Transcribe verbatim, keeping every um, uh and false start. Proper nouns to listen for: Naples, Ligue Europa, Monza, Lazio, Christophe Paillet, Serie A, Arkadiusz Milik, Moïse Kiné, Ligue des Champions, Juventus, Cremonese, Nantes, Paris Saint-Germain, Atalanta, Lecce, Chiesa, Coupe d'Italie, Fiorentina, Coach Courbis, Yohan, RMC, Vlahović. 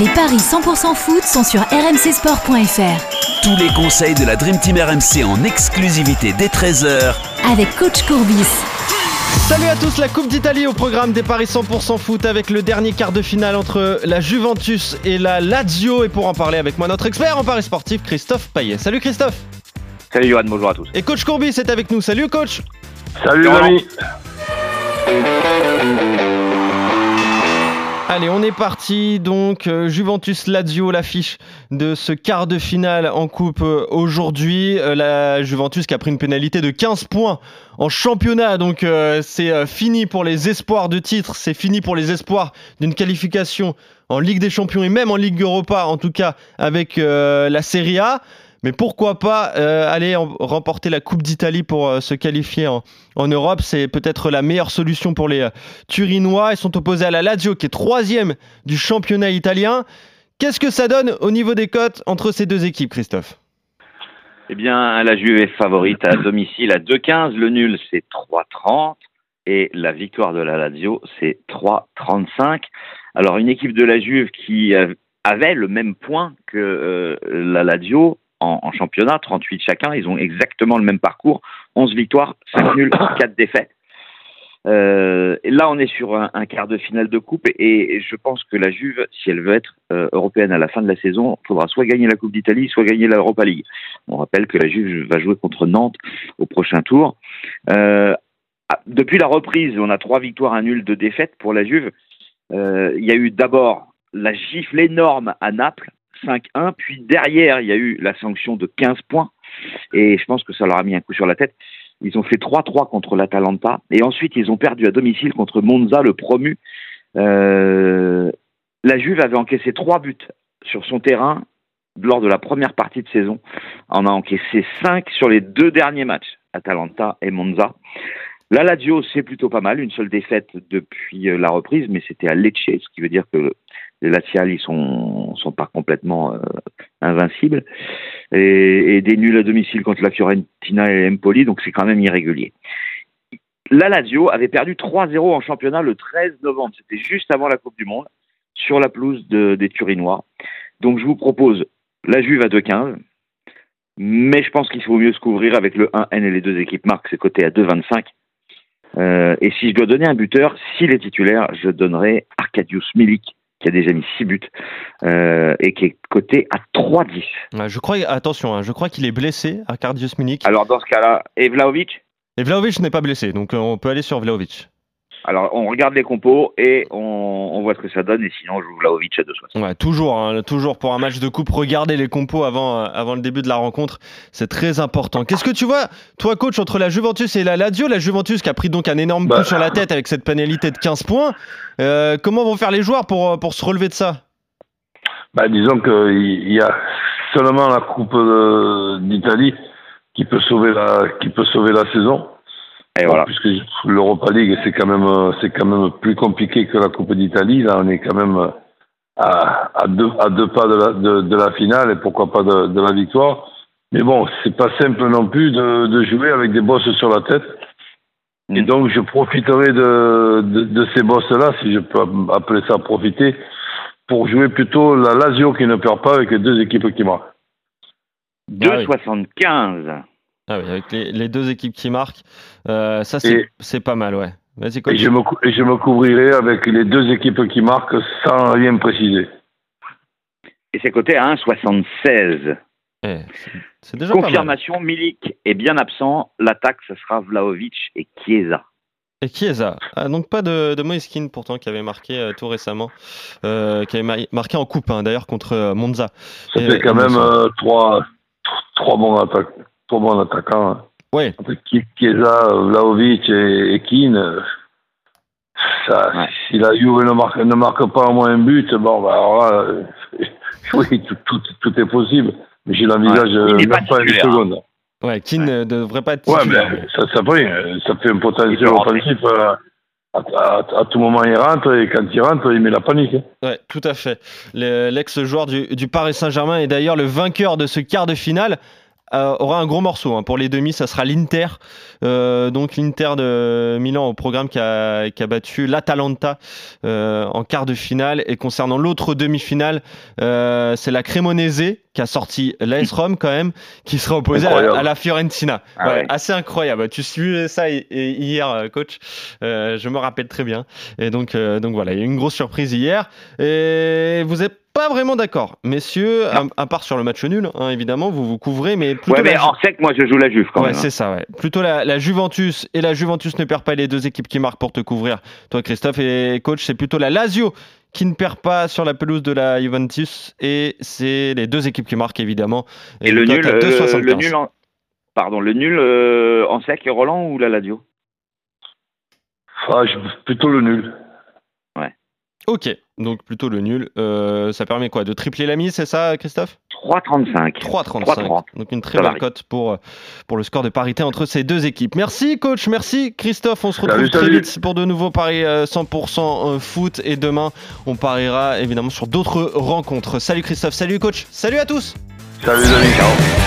Les paris cent pour cent foot sont sur r m c sport point f r. Tous les conseils de la Dream Team R M C en exclusivité dès treize heures avec Coach Courbis. Salut à tous, la Coupe d'Italie au programme des paris cent pour cent foot avec le dernier quart de finale entre la Juventus et la Lazio. Et pour en parler avec moi, notre expert en paris sportif, Christophe Paillet. Salut Christophe. Salut Yohan, bonjour à tous. Et Coach Courbis est avec nous, salut Coach. Salut les amis. Allez, on est parti, donc Juventus-Lazio, l'affiche de ce quart de finale en coupe aujourd'hui. La Juventus qui a pris une pénalité de quinze points en championnat, donc euh, c'est fini pour les espoirs de titre, c'est fini pour les espoirs d'une qualification en Ligue des Champions et même en Ligue Europa, en tout cas avec euh, la Serie A. Mais pourquoi pas euh, aller en, remporter la Coupe d'Italie pour euh, se qualifier en, en Europe. C'est peut-être la meilleure solution pour les euh, Turinois. Ils sont opposés à la Lazio qui est troisième du championnat italien. Qu'est-ce que ça donne au niveau des cotes entre ces deux équipes, Christophe? Eh bien, la Juve est favorite à domicile à deux quinze. Le nul, c'est trois trente. Et la victoire de la Lazio, c'est trois trente-cinq. Alors, une équipe de la Juve qui euh, avait le même point que euh, la Lazio en championnat, trente-huit chacun, ils ont exactement le même parcours, onze victoires, cinq nuls, quatre défaites. Euh, là, on est sur un, un quart de finale de coupe et, et je pense que la Juve, si elle veut être euh, européenne à la fin de la saison, il faudra soit gagner la Coupe d'Italie, soit gagner la Europa League. On rappelle que la Juve va jouer contre Nantes au prochain tour. Euh, depuis la reprise, on a trois victoires, un nul, deux défaites pour la Juve. Euh, il y a eu d'abord la gifle énorme à Naples, cinq un, puis derrière, il y a eu la sanction de quinze points, et je pense que ça leur a mis un coup sur la tête. Ils ont fait trois trois contre l'Atalanta, et ensuite, ils ont perdu à domicile contre Monza, le promu. Euh, la Juve avait encaissé trois buts sur son terrain lors de la première partie de saison. On a encaissé cinq sur les deux derniers matchs, Atalanta et Monza. La Lazio, c'est plutôt pas mal, une seule défaite depuis la reprise, mais c'était à Lecce, ce qui veut dire que les Laziali sont sont pas complètement euh, invincibles, et, et des nuls à domicile contre la Fiorentina et l'Empoli, donc c'est quand même irrégulier. La Lazio avait perdu trois zéro en championnat le treize novembre, c'était juste avant la Coupe du Monde, sur la pelouse de, des Turinois. Donc je vous propose la Juve à deux quinze. Mais je pense qu'il faut mieux se couvrir avec le un N et les deux équipes marques, c'est coté à deux vingt-cinq. Euh, et si je dois donner un buteur, s'il est titulaire, je donnerai Arkadiusz Milik, qui a déjà mis six buts euh, et qui est coté à trois dix. Je crois, attention, hein, je crois qu'il est blessé, Arkadiusz Milik. Alors dans ce cas-là, et Vlahović Et Vlahović n'est pas blessé, donc on peut aller sur Vlahović. Alors, on regarde les compos et on, on voit ce que ça donne. Et sinon, on joue Vlahović à deux soixante. Ouais, toujours, hein, toujours pour un match de coupe, regardez les compos avant, avant le début de la rencontre. C'est très important. Qu'est-ce que tu vois, toi, coach, entre la Juventus et la Lazio? La Juventus qui a pris donc un énorme bah, coup sur la tête avec cette pénalité de quinze points. Euh, comment vont faire les joueurs pour, pour se relever de ça? bah, Disons qu'il y a seulement la Coupe d'Italie qui peut sauver la, qui peut sauver la saison. Et voilà. Puisque l'Europa League, c'est quand même, c'est quand même plus compliqué que la Coupe d'Italie. Là, on est quand même à, à deux, à deux pas de la, de, de la finale et pourquoi pas de, de la victoire. Mais bon, c'est pas simple non plus de, de jouer avec des bosses sur la tête. Mmh. Et donc, je profiterai de, de, de ces bosses-là, si je peux appeler ça profiter, pour jouer plutôt la Lazio qui ne perd pas avec les deux équipes qui marquent. deux soixante-quinze. Ah oui, avec les, les deux équipes qui marquent, euh, ça c'est, et, c'est pas mal, ouais. Vas-y, et, je me, et je me couvrirai avec les deux équipes qui marquent sans rien préciser. Et c'est coté à un virgule soixante-seize. Eh, c'est, c'est déjà confirmation, pas mal. Milik est bien absent, l'attaque ce sera Vlahović et Chiesa. Et Chiesa, ah, donc pas de, de Moïse Kiné pourtant qui avait marqué euh, tout récemment, euh, qui avait marqué en coupe hein, d'ailleurs contre euh, Monza. Ça et, fait quand même euh, trois, trois bons attaques. Bon attaquant. Ouais. Entre Chiesa, Vlahović et, et Keane, ça, ouais. Si la Juve ne marque, ne marque pas au moins un but, bon, bah, alors là, oui, tout, tout, tout est possible. Mais je l'envisage ouais, même pas, pas une seconde. Ouais, Keane ne ouais. devrait pas être titulaire. Ouais, mais ça, ça, fait, ça fait un potentiel offensif. À, à, à tout moment, il rentre et quand il rentre, il met la panique. Ouais, tout à fait. Le, l'ex-joueur du, du Paris Saint-Germain est d'ailleurs le vainqueur de ce quart de finale. euh, aura un gros morceau. Hein. Pour les demi, ça sera l'Inter. Euh, donc l'Inter de Milan au programme qui a, qui a battu l'Atalanta euh, en quart de finale. Et concernant l'autre demi-finale, euh, c'est la Cremonese qui a sorti l'A S Rome quand même, qui sera opposée à, à la Fiorentina. Ah ouais, ouais. Assez incroyable. Tu suivais ça hier, coach. Euh, je me rappelle très bien. Et donc, euh, donc voilà, il y a eu une grosse surprise hier. Et vous êtes pas vraiment d'accord, messieurs, à, à part sur le match nul, hein, évidemment, vous vous couvrez, mais plutôt... Ouais, mais en sec, moi, je joue la Juve, quand ouais, même. Ouais, c'est ça, ouais. Plutôt la, la Juventus, et la Juventus ne perd pas, les deux équipes qui marquent pour te couvrir. Toi, Christophe, et coach, c'est plutôt la Lazio qui ne perd pas sur la pelouse de la Juventus, et c'est les deux équipes qui marquent, évidemment. Et, et le, nul, euh, le nul, en... pardon, le nul euh, en sec, Roland, ou la Lazio ? Ah, je... Plutôt le nul. Ouais. Ok. Donc plutôt le nul, euh, ça permet quoi, de tripler la mise, c'est ça, Christophe ? trois virgule trente-cinq trois virgule trente-cinq Donc une très belle cote pour, pour le score de parité entre ces deux équipes. Merci coach, merci Christophe. On se retrouve salut, très salut. vite pour de nouveaux paris cent pour cent foot. Et demain, on pariera évidemment sur d'autres rencontres. Salut Christophe, salut coach, salut à tous. Salut, salut. Ciao.